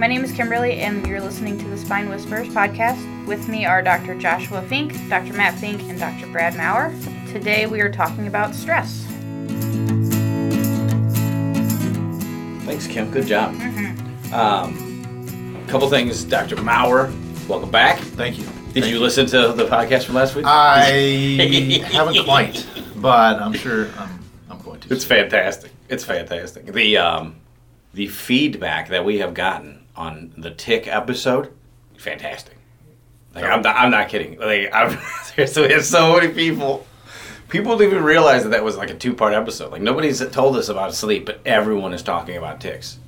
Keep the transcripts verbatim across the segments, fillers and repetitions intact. My name is Kimberly, and you're listening to the Spine Whispers podcast. With me are Doctor Joshua Fink, Doctor Matt Fink, and Doctor Brad Maurer. Today we are talking about stress. Thanks, Kim. Good job. Mm-hmm. Um, a couple things. Doctor Maurer, welcome back. Thank you. Did Thank you, you listen to the podcast from last week? I haven't quite, but I'm sure I'm, I'm going to. It's fantastic. It's fantastic. The um, the feedback that we have gotten on the tick episode, fantastic. Like I'm not, I'm not kidding. Like I'm, seriously, we have so many people. People didn't even realize that that was like a two-part episode. Like nobody's told us about sleep, but everyone is talking about ticks.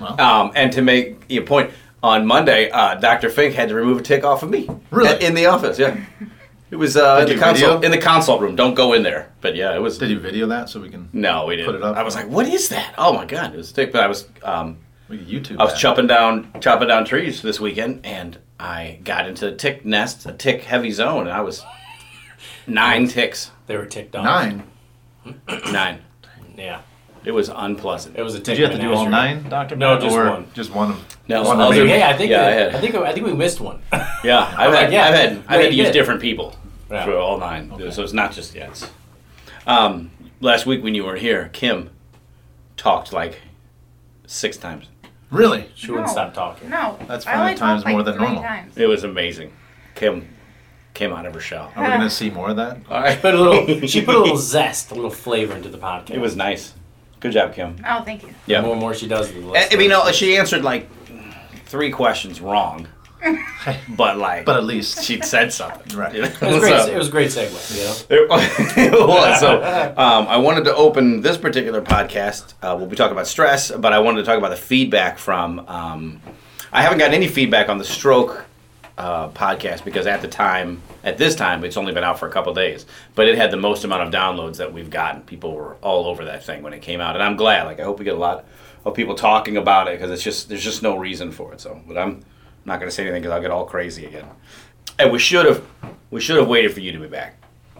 Wow. Um, and to make your point, on Monday, uh, Doctor Fink had to remove a tick off of me. Really? At, in the office, yeah. It was uh, in the consult in the consult room. Don't go in there. But yeah, it was. Did you video that so we can? No, we didn't. Put it up. I was like, what is that? Oh my god, it was a tick. But I was um, we could YouTube. I was that. chopping down chopping down trees this weekend, and I got into a tick nest, a tick heavy zone, and I was nine ticks. They were ticked on. Nine. Nine. Yeah. It was unpleasant. It was a tick. Did you have to do all nine, Doctor? No, just one. Just one of. No, one other. Yeah, I think. Yeah, I, had. I think. I think we missed one. Yeah, I've had. Yeah, I've had. I've had to use different people yeah. for all nine, okay. So it's not just yes. Um, last week when you were here, Kim talked like six times. Really? She no. wouldn't stop talking. No, that's five times more like than normal. Times. It was amazing. Kim came out of her shell. Are we going to see more of that? All right. She put a little. She put a little zest, a little flavor into the podcast. It was nice. Good job, Kim. Oh, thank you. Yeah, the more and more she does, the less. I mean, no, she answered like three questions wrong, but like, but at least she said something. Right. It was, great, it was a great segue. You know? It, it was. So, um, I wanted to open this particular podcast. Uh, we'll be talking about stress, but I wanted to talk about the feedback from. Um, I haven't gotten any feedback on the stroke uh, podcast because at the time, at this time, it's only been out for a couple of days, but it had the most amount of downloads that we've gotten. People were all over that thing when it came out, and I'm glad. Like I hope we get a lot of people talking about it because it's just there's just no reason for it. So, but I'm not going to say anything because I'll get all crazy again. And we should have we should have waited for you to be back.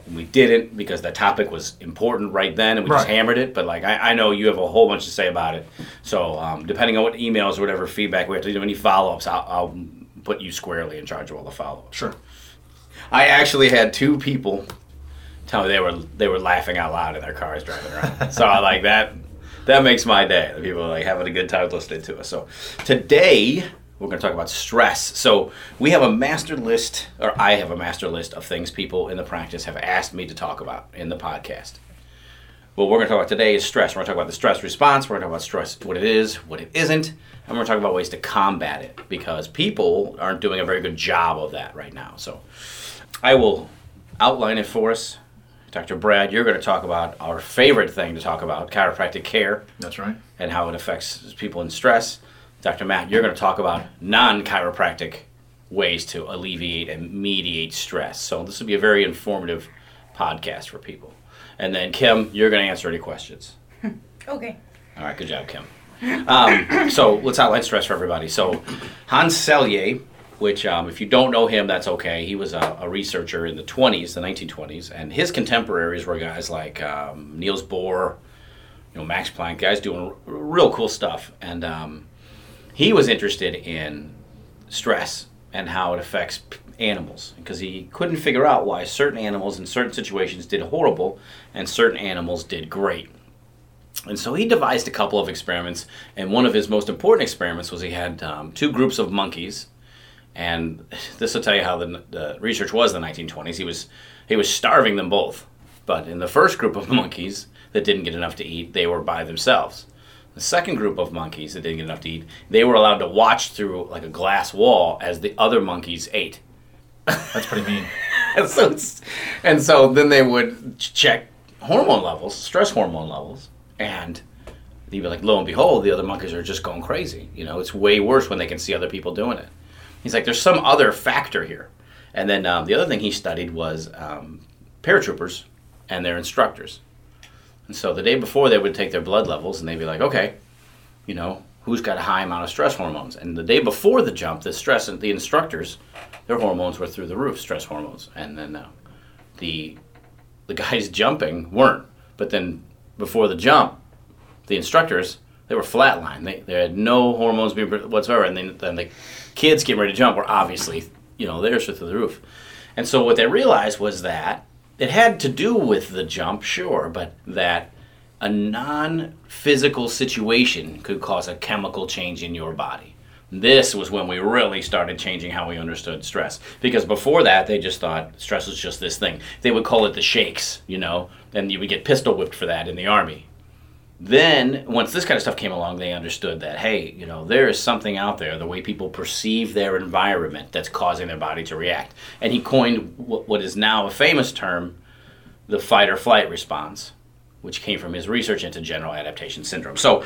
And we didn't because the topic was important right then, and we right. just hammered it. But like I, I know you have a whole bunch to say about it. So um, depending on what emails or whatever feedback we have to do, any follow-ups, I'll, I'll put you squarely in charge of all the follow-ups. Sure. I actually had two people tell me they were they were laughing out loud in their cars driving around. So I like that. That makes my day. The people are like having a good time listening to us. So today we're going to talk about stress. So we have a master list, or I have a master list of things people in the practice have asked me to talk about in the podcast. What we're going to talk about today is stress. We're going to talk about the stress response. We're going to talk about stress, what it is, what it isn't, and we're going to talk about ways to combat it because people aren't doing a very good job of that right now. So I will outline it for us. Doctor Brad, you're going to talk about our favorite thing to talk about, chiropractic care. That's right. And how it affects people in stress. Doctor Matt, you're going to talk about non-chiropractic ways to alleviate and mediate stress. So this will be a very informative podcast for people. And then, Kim, you're going to answer any questions. Okay. All right. Good job, Kim. Um, so let's outline stress for everybody. So Hans Selye, which um, if you don't know him, that's okay. He was a, a researcher in the twenties, the nineteen twenties, and his contemporaries were guys like um, Niels Bohr, you know, Max Planck, guys doing r- real cool stuff. And um, he was interested in stress and how it affects p- animals because he couldn't figure out why certain animals in certain situations did horrible and certain animals did great. And so he devised a couple of experiments, and one of his most important experiments was he had um, two groups of monkeys. And this will tell you how the, the research was in the nineteen twenties. He was he was starving them both. But in the first group of monkeys that didn't get enough to eat, they were by themselves. The second group of monkeys that didn't get enough to eat, they were allowed to watch through like a glass wall as the other monkeys ate. That's pretty mean. and, so it's, and so then they would check hormone levels, stress hormone levels, and they'd be like, lo and behold, the other monkeys are just going crazy. You know, it's way worse when they can see other people doing it. He's like, there's some other factor here. And then um, the other thing he studied was um, paratroopers and their instructors. And so the day before, they would take their blood levels, and they'd be like, okay, you know, who's got a high amount of stress hormones? And the day before the jump, the stress and the instructors, their hormones were through the roof, stress hormones. And then uh, the the guys jumping weren't. But then before the jump, the instructors, they were flatlined. They they had no hormones being whatsoever, and then, then the kids getting ready to jump were obviously, you know, theirs were through the roof. And so what they realized was that it had to do with the jump, sure, but that a non-physical situation could cause a chemical change in your body. This was when we really started changing how we understood stress. Because before that, they just thought stress was just this thing. They would call it the shakes, you know, and you would get pistol whipped for that in the Army. Then, once this kind of stuff came along, they understood that, hey, you know, there is something out there, the way people perceive their environment, that's causing their body to react. And he coined what is now a famous term, the fight or flight response, which came from his research into general adaptation syndrome. So,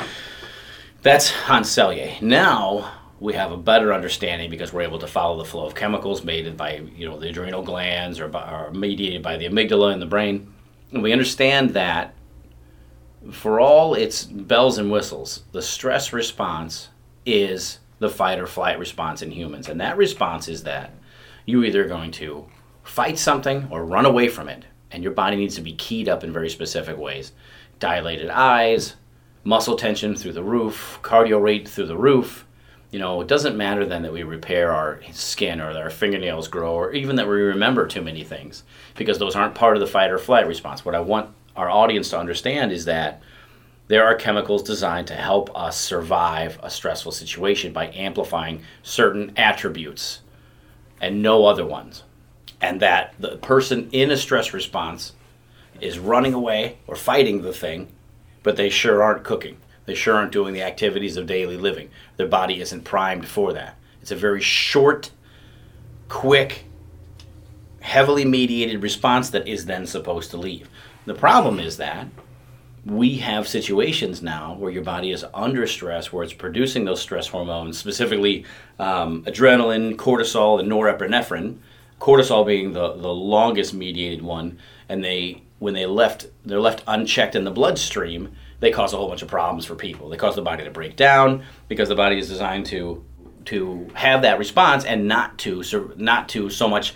that's Hans Selye. Now, we have a better understanding because we're able to follow the flow of chemicals made by, you know, the adrenal glands or, by, or mediated by the amygdala in the brain. And we understand that for all its bells and whistles, the stress response is the fight or flight response in humans. And that response is that you're either going to fight something or run away from it. And your body needs to be keyed up in very specific ways. Dilated eyes, muscle tension through the roof, cardio rate through the roof. You know, it doesn't matter then that we repair our skin or that our fingernails grow or even that we remember too many things because those aren't part of the fight or flight response. What I want our audience to understand is that there are chemicals designed to help us survive a stressful situation by amplifying certain attributes and no other ones. And that the person in a stress response is running away or fighting the thing, but they sure aren't cooking. They sure aren't doing the activities of daily living. Their body isn't primed for that. It's a very short, quick, heavily mediated response that is then supposed to leave. The problem is that we have situations now where your body is under stress, where it's producing those stress hormones, specifically um, adrenaline, cortisol, and norepinephrine. Cortisol being the, the longest mediated one, and they when they left they're left unchecked in the bloodstream, they cause a whole bunch of problems for people. They cause the body to break down because the body is designed to to have that response and not to not to so much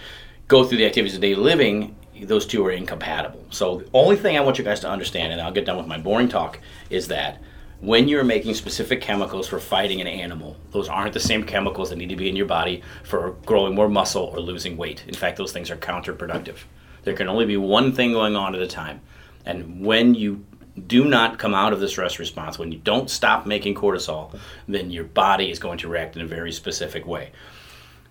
go through the activities of daily living. Those two are incompatible. So the only thing I want you guys to understand, and I'll get done with my boring talk, is that when you're making specific chemicals for fighting an animal, those aren't the same chemicals that need to be in your body for growing more muscle or losing weight. In fact, those things are counterproductive. There can only be one thing going on at a time. And when you do not come out of the stress response, when you don't stop making cortisol, then your body is going to react in a very specific way.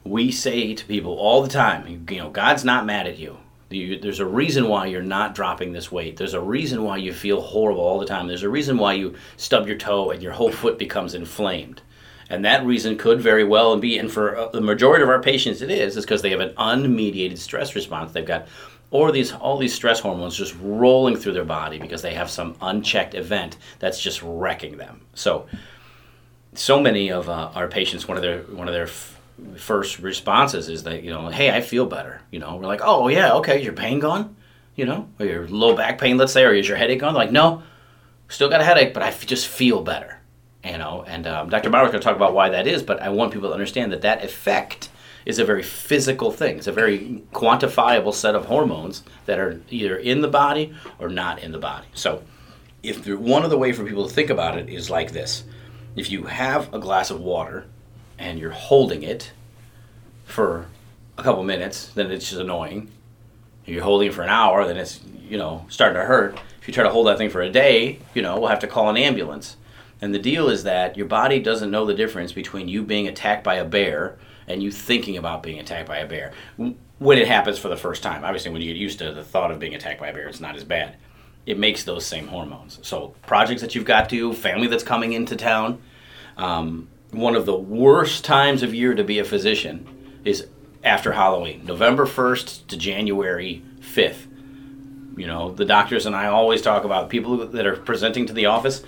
We say to people all the time, you know, God's not mad at you. You, there's a reason why you're not dropping this weight. There's a reason why you feel horrible all the time. There's a reason why you stub your toe and your whole foot becomes inflamed. And that reason could very well be, and for the majority of our patients it is, is because they have an unmediated stress response. They've got or these all these stress hormones just rolling through their body because they have some unchecked event that's just wrecking them. So, so many of uh, our patients, one of their, one of their f- first responses is that, you know, hey, I feel better. You know, we're like, oh yeah, okay, is your pain gone? You know, or your low back pain, let's say, or is your headache gone? They're like, no, still got a headache, but I f- just feel better. You know, and um, Doctor Bauer's going to talk about why that is, but I want people to understand that that effect is a very physical thing. It's a very quantifiable set of hormones that are either in the body or not in the body. So if there, one of the way for people to think about it is like this. If you have a glass of water and you're holding it for a couple minutes, then it's just annoying. If you're holding it for an hour, then it's, you know, starting to hurt. If you try to hold that thing for a day, you know, we'll have to call an ambulance. And the deal is that your body doesn't know the difference between you being attacked by a bear and you thinking about being attacked by a bear when it happens for the first time. Obviously, when you get used to the thought of being attacked by a bear, it's not as bad. It makes those same hormones. So projects that you've got to, family that's coming into town, um, one of the worst times of year to be a physician is after Halloween, November first to January fifth. You know, the doctors and I always talk about people that are presenting to the office.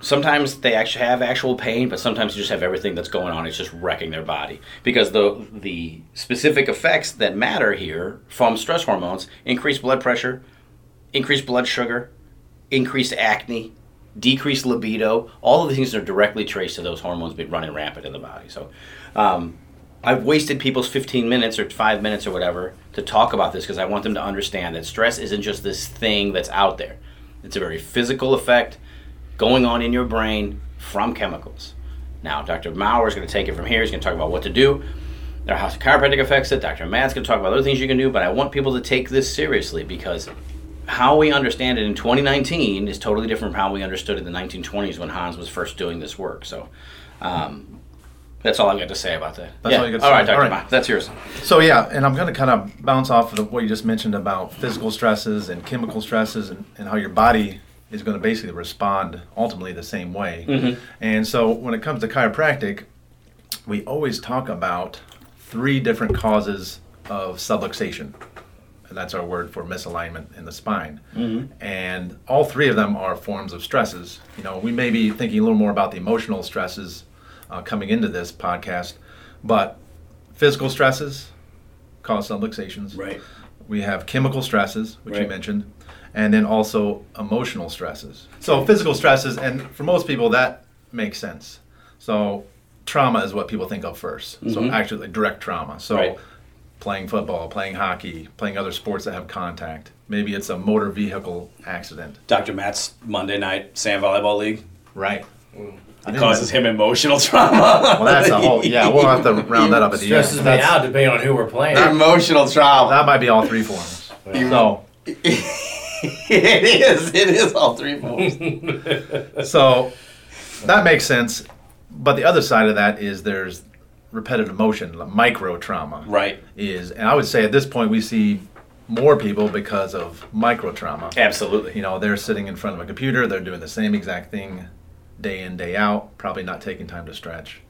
Sometimes they actually have actual pain, but sometimes you just have everything that's going on. It's just wrecking their body because the the specific effects that matter here from stress hormones, increased blood pressure, increased blood sugar, increased acne, decreased libido, all of the things are directly traced to those hormones being running rampant in the body. So um, I've wasted people's fifteen minutes or five minutes or whatever to talk about this because I want them to understand that stress isn't just this thing that's out there. It's a very physical effect. going on in your brain from chemicals. Now, Doctor Maurer is going to take it from here. He's going to talk about what to do, how chiropractic affects it. Doctor Matt's going to talk about other things you can do, but I want people to take this seriously, because how we understand it in twenty nineteen is totally different from how we understood it in the nineteen twenties when Hans was first doing this work. So um, that's all I've got to say about that. That's yeah. all you got to all say. Right, Doctor all right, Doctor Matt, that's yours. So yeah, and I'm going to kind of bounce off of what you just mentioned about physical stresses and chemical stresses, and, and how your body is going to basically respond ultimately the same way. Mm-hmm. And so when it comes to chiropractic, we always talk about three different causes of subluxation, and that's our word for misalignment in the spine. Mm-hmm. And all three of them are forms of stresses. You know, we may be thinking a little more about the emotional stresses uh, coming into this podcast, but physical stresses cause subluxations. Right. We have chemical stresses, which right. you mentioned, and then also emotional stresses. So physical stresses, and for most people that makes sense. So trauma is what people think of first. Mm-hmm. So actually direct trauma. So right. playing football, playing hockey, playing other sports that have contact. Maybe it's a motor vehicle accident. Doctor Matt's Monday night sand volleyball league. Right. Mm. It causes him emotional trauma. Well, that's a whole, yeah, we'll have to round that up at the end. Stresses me out depending on who we're playing. Emotional trauma. That might be all three forms. Yeah. So. It is. It is all three forms. So that makes sense. But the other side of that is there's repetitive motion, like micro trauma. Right. Is, and I would say at this point we see more people because of micro trauma. Absolutely. You know, they're sitting in front of a computer, they're doing the same exact thing day in, day out, probably not taking time to stretch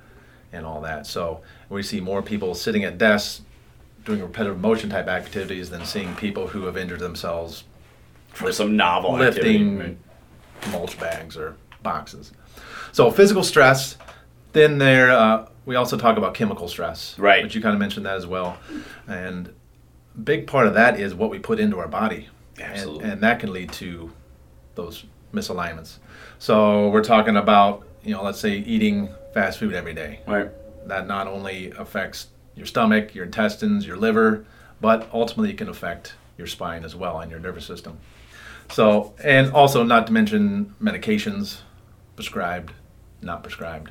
and all that. So we see more people sitting at desks doing repetitive motion type activities than seeing people who have injured themselves from some novel lifting activity. Mulch bags or boxes. So physical stress. Then there, uh, we also talk about chemical stress. Right. But you kind of mentioned that as well. And a big part of that is what we put into our body. Absolutely. And, and that can lead to those misalignments. So we're talking about, you know, let's say eating fast food every day. Right. That not only affects your stomach, your intestines, your liver, but ultimately it can affect your spine as well and your nervous system. So, and also not to mention medications, prescribed, not prescribed.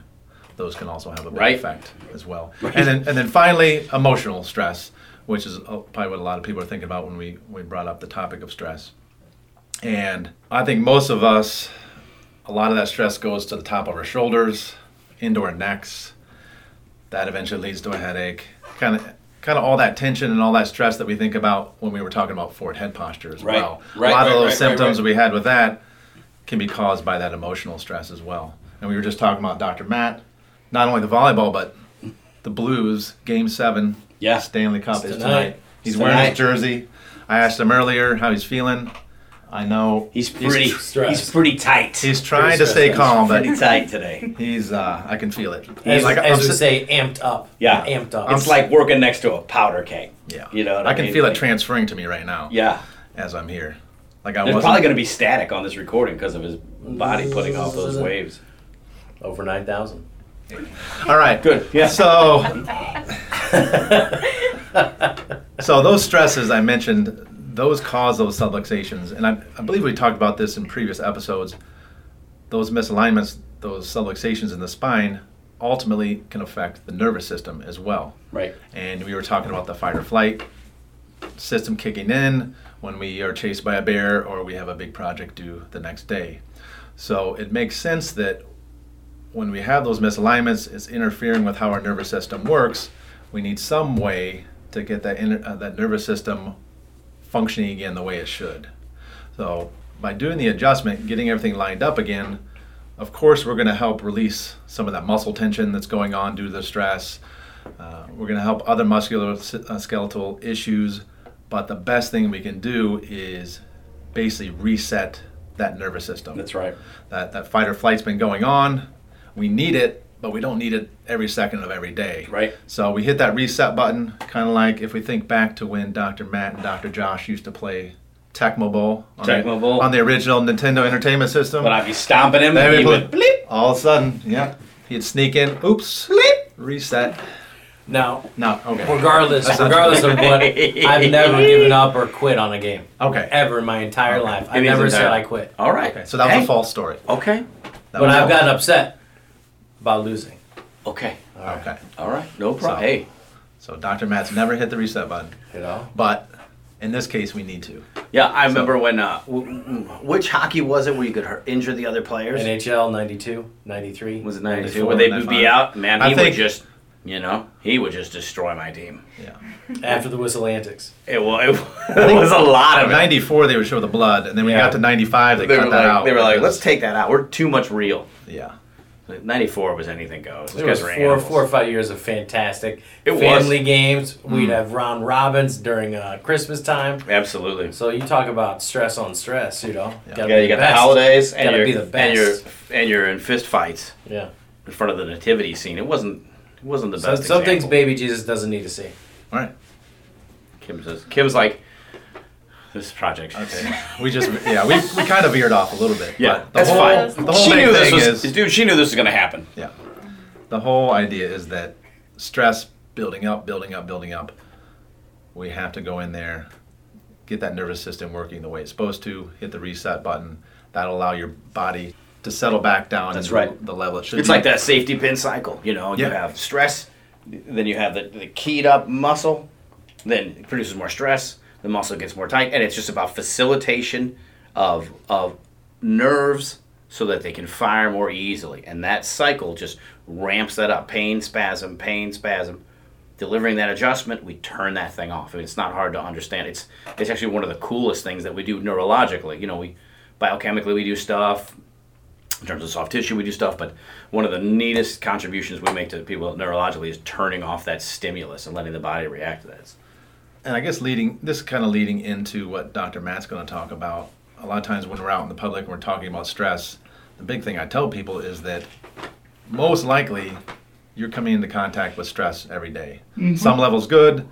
Those can also have a big right. effect as well. Right. And then and then finally, emotional stress, which is probably what a lot of people are thinking about when we, we brought up the topic of stress. And I think most of us, a lot of that stress goes to the top of our shoulders, into our necks. That eventually leads to a headache. Kind of kind of all that tension and all that stress that we think about when we were talking about forward head posture as right. well. Right. A lot right. of those right. symptoms right. we had with that can be caused by that emotional stress as well. And we were just talking about Doctor Matt. Not only the volleyball, but the Blues, Game seven, yeah. Stanley Cup it's is tonight. tonight. He's it's wearing tonight. his jersey. I asked him earlier how he's feeling. I know. He's pretty he's, stressed. He's pretty tight. He's trying pretty to stressed. stay calm. He's pretty but tight today. He's, uh, I can feel it. As, like, as we si- say, amped up. Yeah. yeah. Amped up. It's I'm, like working next to a powder keg. Yeah. You know what I, I can mean? feel it transferring to me right now. Yeah. As I'm here. Like I There's wasn't. probably going to be static on this recording because of his body putting off those waves. Over nine thousand. All right. Good. Yeah. So, so those stresses I mentioned, those cause those subluxations. And I, I believe we talked about this in previous episodes. Those misalignments, those subluxations in the spine ultimately can affect the nervous system as well. Right. And we were talking about the fight or flight system kicking in when we are chased by a bear or we have a big project due the next day. So it makes sense that when we have those misalignments, it's interfering with how our nervous system works. We need some way to get that inter- uh, that nervous system functioning again the way it should. So by doing the adjustment, getting everything lined up again, of course we're going to help release some of that muscle tension that's going on due to the stress. Uh, we're going to help other musculoskeletal issues, but the best thing we can do is basically reset that nervous system. That's right. That, that fight or flight's been going on. We need it, but we don't need it every second of every day. Right. So we hit that reset button, kind of like if we think back to when Doctor Matt and Doctor Josh used to play Tecmo Bowl on, Tecmo Bowl. The, on the original Nintendo Entertainment System. But I'd be stomping him, and he would bleep. All of a sudden, yeah, he'd sneak in, oops, bleep, reset. No. No, okay. Regardless, regardless of what, I've never given up or quit on a game. Okay. Ever in my entire okay. life. I never said I quit. All right. Okay. So that was hey. a false story. Okay. That but I've gotten upset about losing. Okay. All right. Okay. All right. No problem. So, hey. So Doctor Matt's never hit the reset button. You know? But in this case, we need to. Yeah, I so, remember when, uh, w- w- which hockey was it where you could hurt, injure the other players? N H L ninety-two, ninety-three Was it ninety-two Where they would be out? Man, I he think, would just... You know, he would just destroy my team. Yeah. After the whistle antics. It was, it was a lot of it. ninety-four they would show the blood, and then when yeah. you got to ninety-five they, they cut that like, out. They were like, let's take that out. We're too much real. Yeah. ninety-four was anything goes. It was four, four or five years of fantastic it family was. games. Mm. We'd have round robins during uh, Christmas time. Absolutely. So you talk about stress on stress, you know. Yeah, gotta yeah you got the holidays, and you're, be the best. And, you're, and you're in fist fights. Yeah. In front of the nativity scene. It wasn't... It wasn't the best. So, some things baby Jesus doesn't need to see. All right. Kim says, Kim's like, this project. Okay. we just, yeah, we, we kind of veered off a little bit. Yeah. But the that's whole, fine. The whole she knew this was, is, dude, she knew this was going to happen. Yeah. The whole idea is that stress building up, building up, building up. We have to go in there, get that nervous system working the way it's supposed to, hit the reset button. That'll allow your body to settle back down That's right. the level it should it's be. It's like that safety pin cycle, you know. Yeah. You have stress, then you have the, the keyed up muscle, then it produces more stress, the muscle gets more tight, and it's just about facilitation of of nerves so that they can fire more easily. And that cycle just ramps that up. Pain, spasm, pain, spasm. Delivering that adjustment, we turn that thing off. I mean, it's not hard to understand. It's it's actually one of the coolest things that we do neurologically. You know, we biochemically we do stuff. In terms of soft tissue, we do stuff, but one of the neatest contributions we make to people neurologically is turning off that stimulus and letting the body react to that. And I guess leading this is kind of leading into what Doctor Matt's going to talk about. A lot of times when we're out in the public and we're talking about stress, the big thing I tell people is that most likely you're coming into contact with stress every day. Mm-hmm. Some level's good,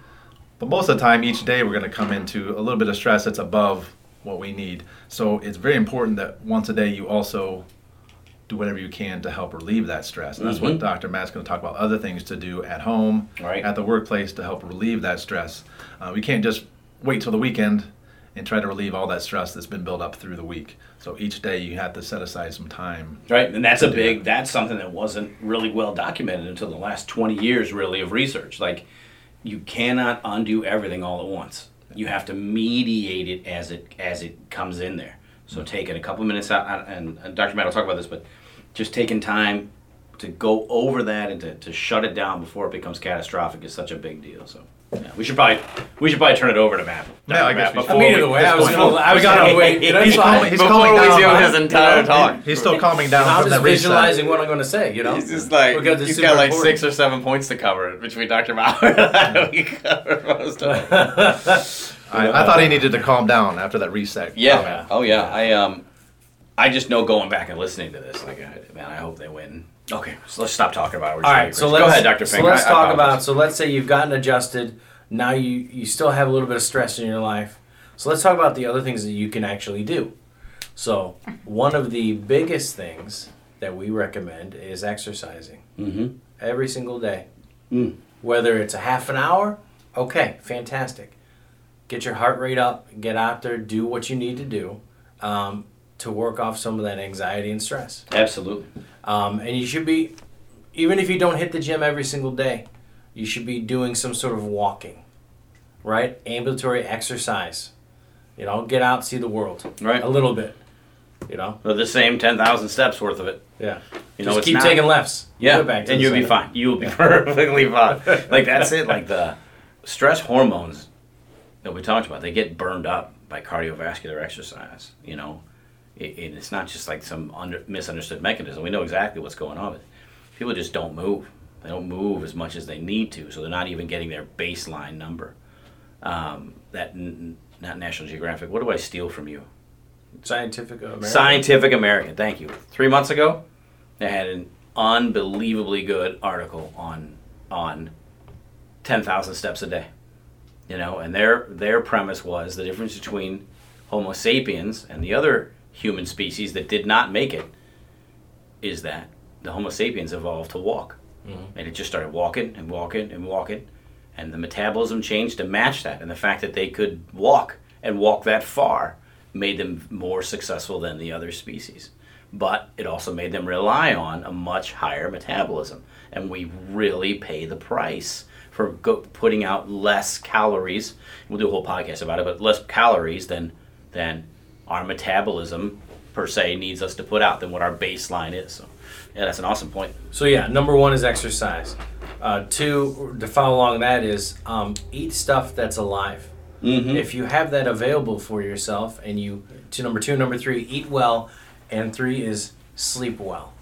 but most of the time each day we're going to come into a little bit of stress that's above what we need. So it's very important that once a day you also do whatever you can to help relieve that stress. And that's mm-hmm. what Doctor Matt's going to talk about, other things to do at home, right. at the workplace to help relieve that stress. Uh, we can't just wait till the weekend and try to relieve all that stress that's been built up through the week. So each day you have to set aside some time. Right, and that's a big, that. that's something that wasn't really well documented until the last twenty years really of research. Like, you cannot undo everything all at once. You have to mediate it as it as it comes in there. So taking a couple minutes out, and Doctor Matt will talk about this, but just taking time to go over that and to, to shut it down before it becomes catastrophic is such a big deal. So yeah, we should probably we should probably turn it over to Matt. No, I guess Matt, we I mean, either way, I was going I was going to wait. He's calming he's calming down doing his entire you know, talk. He's still calming down. I'm from just that visualizing reset. What I'm going to say. You know, he's just like he's got like important. six or seven points to cover between Doctor Matt and we cover most of it. I, I thought he needed to calm down after that reset. Yeah. Comment. Oh yeah. I um, I just know going back and listening to this, like, man, I hope they win. Okay, so let's stop talking about it. We're All right. So let's, go ahead, Doctor Fink. So let's I, talk I about. So let's say you've gotten adjusted. Now you you still have a little bit of stress in your life. So let's talk about the other things that you can actually do. So one of the biggest things that we recommend is exercising mm-hmm. every single day, mm. whether it's a half an hour. Okay, fantastic. Get your heart rate up, get out there, do what you need to do um, to work off some of that anxiety and stress. Absolutely. Um, and you should be, even if you don't hit the gym every single day, you should be doing some sort of walking, right? Ambulatory exercise. You know, get out, see the world. Right. A little bit, you know. Well, the same ten thousand steps worth of it. Yeah. You Just know, it's keep not, taking lefts. Yeah, back and you'll be fine. You'll be perfectly fine. Like, that's it. Like, the stress hormones that we talked about, they get burned up by cardiovascular exercise, you know. It, it, it's not just like some under, misunderstood mechanism. We know exactly what's going on. But people just don't move. They don't move as much as they need to, so they're not even getting their baseline number. Um, that n- not National Geographic. What do I steal from you? Scientific American. Scientific American. Thank you. Three months ago, they had an unbelievably good article on on ten thousand steps a day. You know, and their their premise was the difference between Homo sapiens and the other human species that did not make it is that the Homo sapiens evolved to walk. Mm-hmm. And it just started walking and walking and walking. And the metabolism changed to match that. And the fact that they could walk and walk that far made them more successful than the other species. But it also made them rely on a much higher metabolism. And we really pay the price for go- putting out less calories. We'll do a whole podcast about it, but less calories than than our metabolism per se needs us to put out, than what our baseline is. So yeah, that's an awesome point. So yeah, number one is exercise. Uh, two, to follow along that is um, eat stuff that's alive. Mm-hmm. If you have that available for yourself, and you, to number two, number three, eat well, and three is sleep well.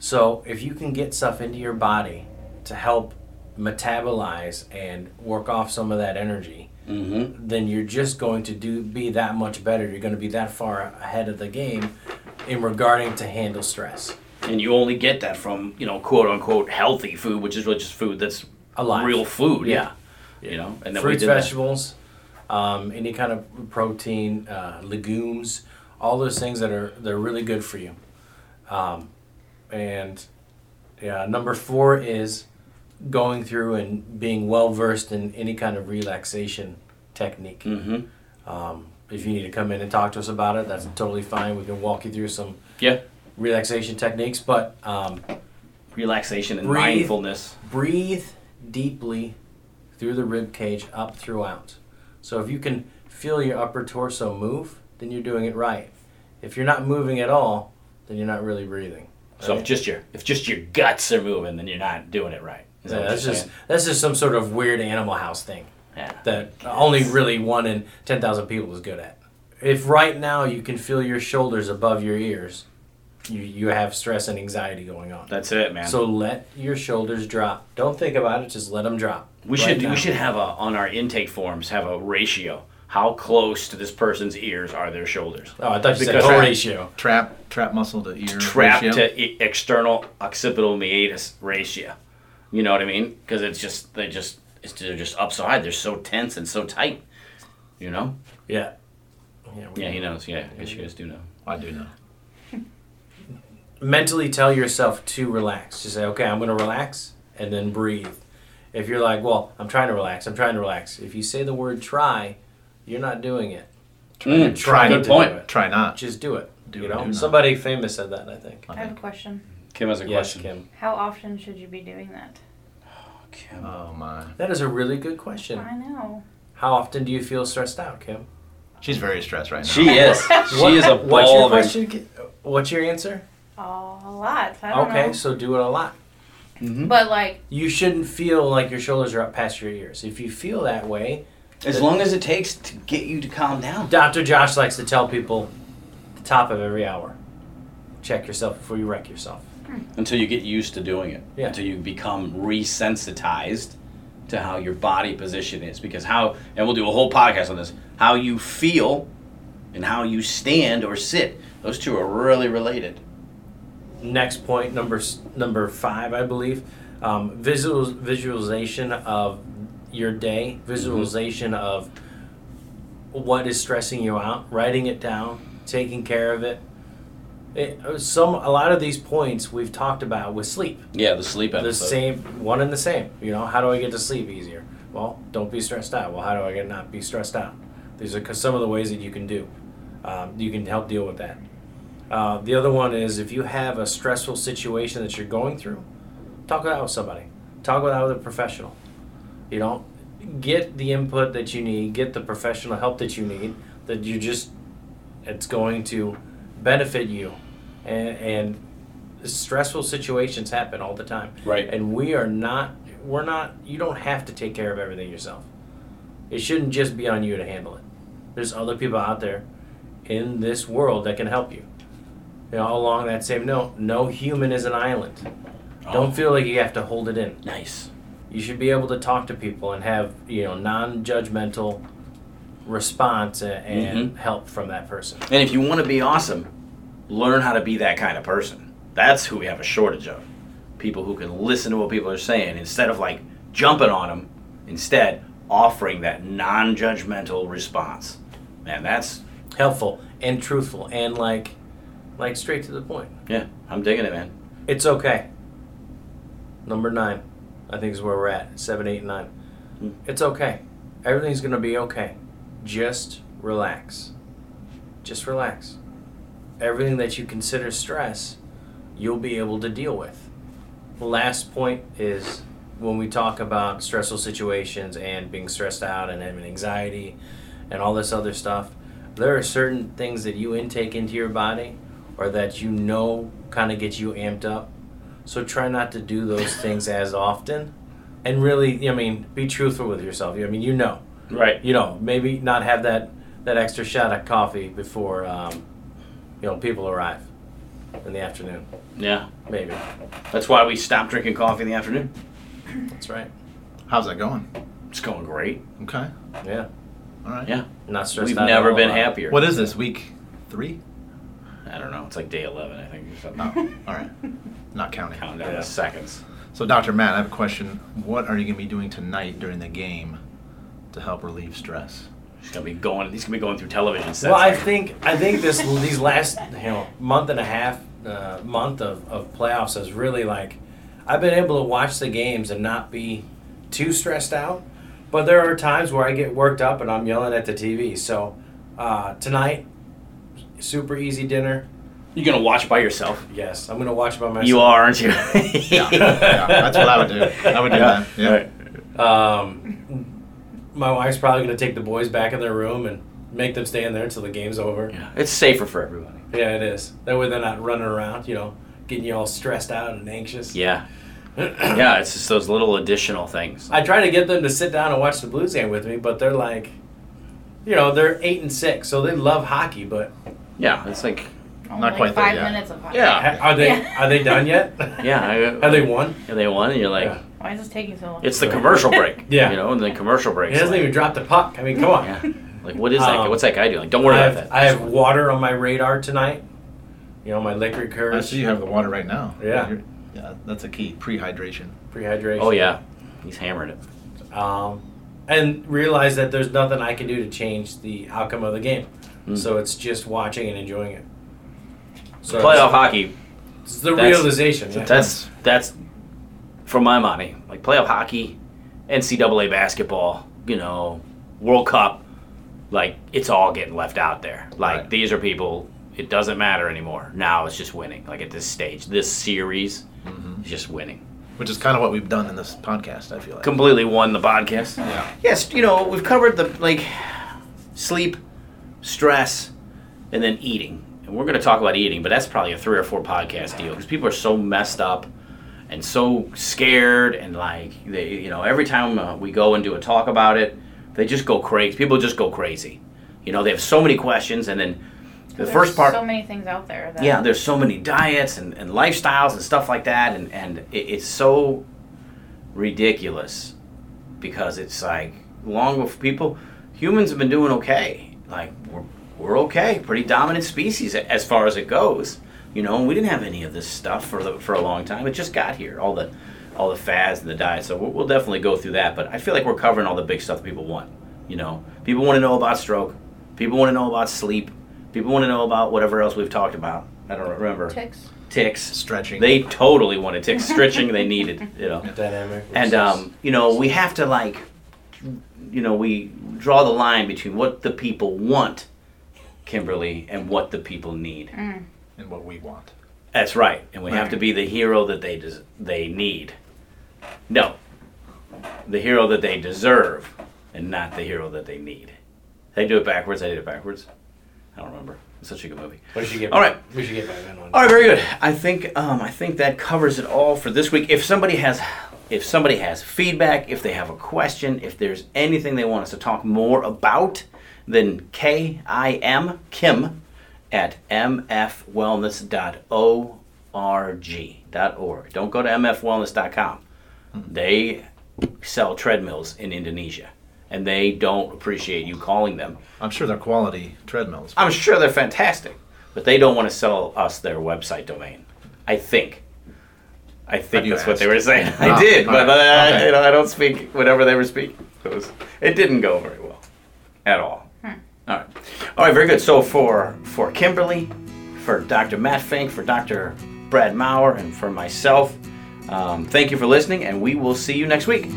So if you can get stuff into your body to help metabolize and work off some of that energy, mm-hmm. then you're just going to do be that much better. You're going to be that far ahead of the game in regarding to handle stress. And you only get that from, you know, quote unquote healthy food, which is just food that's alive. Real food. Yeah. yeah. You know, and then fruits, we did vegetables, um, any kind of protein, uh, legumes, all those things that are they're really good for you. Um, and yeah, number four is going through and being well versed in any kind of relaxation technique. Mm-hmm. Um, if you need to come in and talk to us about it, that's totally fine. We can walk you through some yeah. relaxation techniques, but um, relaxation and breathe, mindfulness. Breathe deeply through the rib cage up throughout. So if you can feel your upper torso move, then you're doing it right. If you're not moving at all, then you're not really breathing. Right? So if just your if just your guts are moving, then you're not doing it right. Is that yeah, that's just saying? That's just some sort of weird Animal House thing yeah. that yes. only really one in ten thousand people is good at. If right now you can feel your shoulders above your ears, you you have stress and anxiety going on. That's it, man. So let your shoulders drop. Don't think about it. Just let them drop. We right should now. we should have a on our intake forms have a ratio. How close to this person's ears are their shoulders? Oh, I thought you because said trap, ratio. Trap trap muscle to ear trap ratio. Trap to e- external occipital meatus ratio. You know what I mean? Because it's just they just it's, they're just up so high. They're so tense and so tight. You know? Yeah. Yeah. Yeah. He knows. Yeah. I guess you guys do know. I do know. Mentally tell yourself to relax. Just say, okay, I'm going to relax, and then breathe. If you're like, well, I'm trying to relax. I'm trying to relax. If you say the word try, you're not doing it. Mm, try good point. Do it. Try not. Just do it. Do you know? Do Somebody famous said that, I think. I have a question. Kim has a yes, question. Kim. How often should you be doing that? Oh, Kim. Oh, my. That is a really good question. I know. How often do you feel stressed out, Kim? She's very stressed right now. She is. She is a ball. What's your question? What's your answer? Uh, a lot. I don't okay, know. So do it a lot. Mm-hmm. But, like... You shouldn't feel like your shoulders are up past your ears. If you feel that way... As long as it takes to get you to calm down. Doctor Josh likes to tell people at the top of every hour, check yourself before you wreck yourself. Until you get used to doing it. Yeah. Until you become resensitized to how your body position is. Because how, and we'll do a whole podcast on this, how you feel and how you stand or sit, those two are really related. Next point, number number five, I believe, um, visual, visualization of your day, visualization mm-hmm. of what is stressing you out, writing it down, taking care of it. it. Some, a lot of these points we've talked about with sleep. Yeah, the sleep episode. The same, one and the same. You know, how do I get to sleep easier? Well, don't be stressed out. Well, how do I get not be stressed out? These are some of the ways that you can do. Um, you can help deal with that. Uh, the other one is if you have a stressful situation that you're going through, talk it out with somebody. Talk it out with a professional. You know, get the input that you need, get the professional help that you need, that you just, it's going to benefit you. And, and stressful situations happen all the time. Right. And we are not, we're not, you don't have to take care of everything yourself. It shouldn't just be on you to handle it. There's other people out there in this world that can help you. You know, along that same note, no human is an island. Oh. Don't feel like you have to hold it in. Nice. You should be able to talk to people and have, you know, non-judgmental response and mm-hmm. help from that person. And if you want to be awesome, learn how to be that kind of person. That's who we have a shortage of. People who can listen to what people are saying instead of, like, jumping on them. Instead, offering that non-judgmental response. Man, that's... helpful and truthful and, like, like straight to the point. Yeah, I'm digging it, man. It's okay. number nine, I think is where we're at, seven, eight, and nine. Mm. It's okay. Everything's going to be okay. Just relax. Just relax. Everything that you consider stress, you'll be able to deal with. Last point is when we talk about stressful situations and being stressed out and having anxiety and all this other stuff, there are certain things that you intake into your body or that you know kind of gets you amped up. So try not to do those things as often. And really, I mean, be truthful with yourself. I mean, you know. Right. You know, maybe not have that, that extra shot of coffee before, um, you know, people arrive in the afternoon. Yeah. Maybe. That's why we stopped drinking coffee in the afternoon. That's right. How's that going? It's going great. Okay. Yeah. All right. Yeah. Not stressed We've out. We've never been happier. What is this, week three? I don't know. It's like day eleven, I think. Oh, all right. Not counting. Counting down yeah. the seconds. So, Doctor Matt, I have a question. What are you going to be doing tonight during the game to help relieve stress? He's going to be going. He's going to be going through television sets. Well, I right? think I think this these last you know month and a half uh, month of, of playoffs has really like I've been able to watch the games and not be too stressed out. But there are times where I get worked up and I'm yelling at the T V. So uh, tonight, super easy dinner. You're going to watch by yourself? Yes, I'm going to watch by myself. You are, aren't you? yeah. yeah, that's what I would do. I would do yeah. that. Yeah. Right. Um, my wife's probably going to take the boys back in their room and make them stay in there until the game's over. Yeah. It's safer for everybody. Yeah, it is. That way they're not running around, you know, getting you all stressed out and anxious. Yeah. yeah, it's just those little additional things. I try to get them to sit down and watch the Blues game with me, but they're like, you know, they're eight and six, so they love hockey, but yeah, it's like not like quite five there yet. Minutes of hockey. Yeah, yeah. are they yeah. are they done yet? yeah, I, have they won? Have they won? And you're like, yeah. why is this taking so long? It's the commercial break. yeah, you know, and the commercial break. It doesn't like, even drop the puck. I mean, come on. Yeah. Like, what is that? Um, What's that guy doing? Like, don't worry I have, about that. I have water on my radar tonight. You know, my liquor courage. I see you have the water right now. Yeah. You're, yeah, that's a key. Prehydration. Prehydration. Oh, yeah. He's hammering it. Um, and realize that there's nothing I can do to change the outcome of the game. Mm. So it's just watching and enjoying it. So playoff hockey. It's the that's, realization. Yeah. That's, that's from my money. Like, playoff hockey, N C double A basketball, you know, World Cup, like, it's all getting left out there. Like, right. these are people... It doesn't matter anymore. Now it's just winning. Like at this stage, this series mm-hmm. is just winning. Which is kind of what we've done in this podcast, I feel like. Completely won the podcast. Yeah. Yes, you know, we've covered the, like, sleep, stress, and then eating. And we're going to talk about eating, but that's probably a three or four podcast deal. Because people are so messed up and so scared. And, like, they, you know, every time uh, we go and do a talk about it, they just go crazy. People just go crazy. You know, they have so many questions and then... The there's first part, so many things out there. That yeah, there's so many diets and, and lifestyles and stuff like that, and, and it, it's so ridiculous because it's like long before people, humans have been doing okay. Like, we're, we're okay, pretty dominant species as far as it goes. You know, we didn't have any of this stuff for the, for a long time. It just got here, all the all the fads and the diets. So we'll, we'll definitely go through that, but I feel like we're covering all the big stuff that people want. You know, people want to know about stroke. People want to know about sleep. People want to know about whatever else we've talked about. I don't remember. Ticks. Ticks. Stretching. They totally wanted ticks. Stretching they needed, you know. Dynamic. And, um, you know, we have to, like, you know, we draw the line between what the people want, Kimberly, and what the people need. Mm. And what we want. That's right. And we right. have to be the hero that they des- they need. No. The hero that they deserve and not the hero that they need. They do it backwards. I did it backwards. I don't remember. It's such a good movie. What did you get? All right. We should get back in on. All right, very good. I think um, I think that covers it all for this week. If somebody has if somebody has feedback, if they have a question, if there's anything they want us to talk more about, then K I M Kim at m f wellness dot org. Don't go to m f wellness dot com. They sell treadmills in Indonesia. And they don't appreciate you calling them. I'm sure they're quality treadmills. I'm sure they're fantastic. But they don't want to sell us their website domain. I think. I think that's asked? What they were saying. No, I did, but right. I, you know, I don't speak whatever they were speaking. It, was, it didn't go very well at all. Hmm. All right. All right, very good. So for, for Kimberly, for Doctor Matt Fink, for Doctor Brad Maurer, and for myself, Um, thank you for listening, and we will see you next week.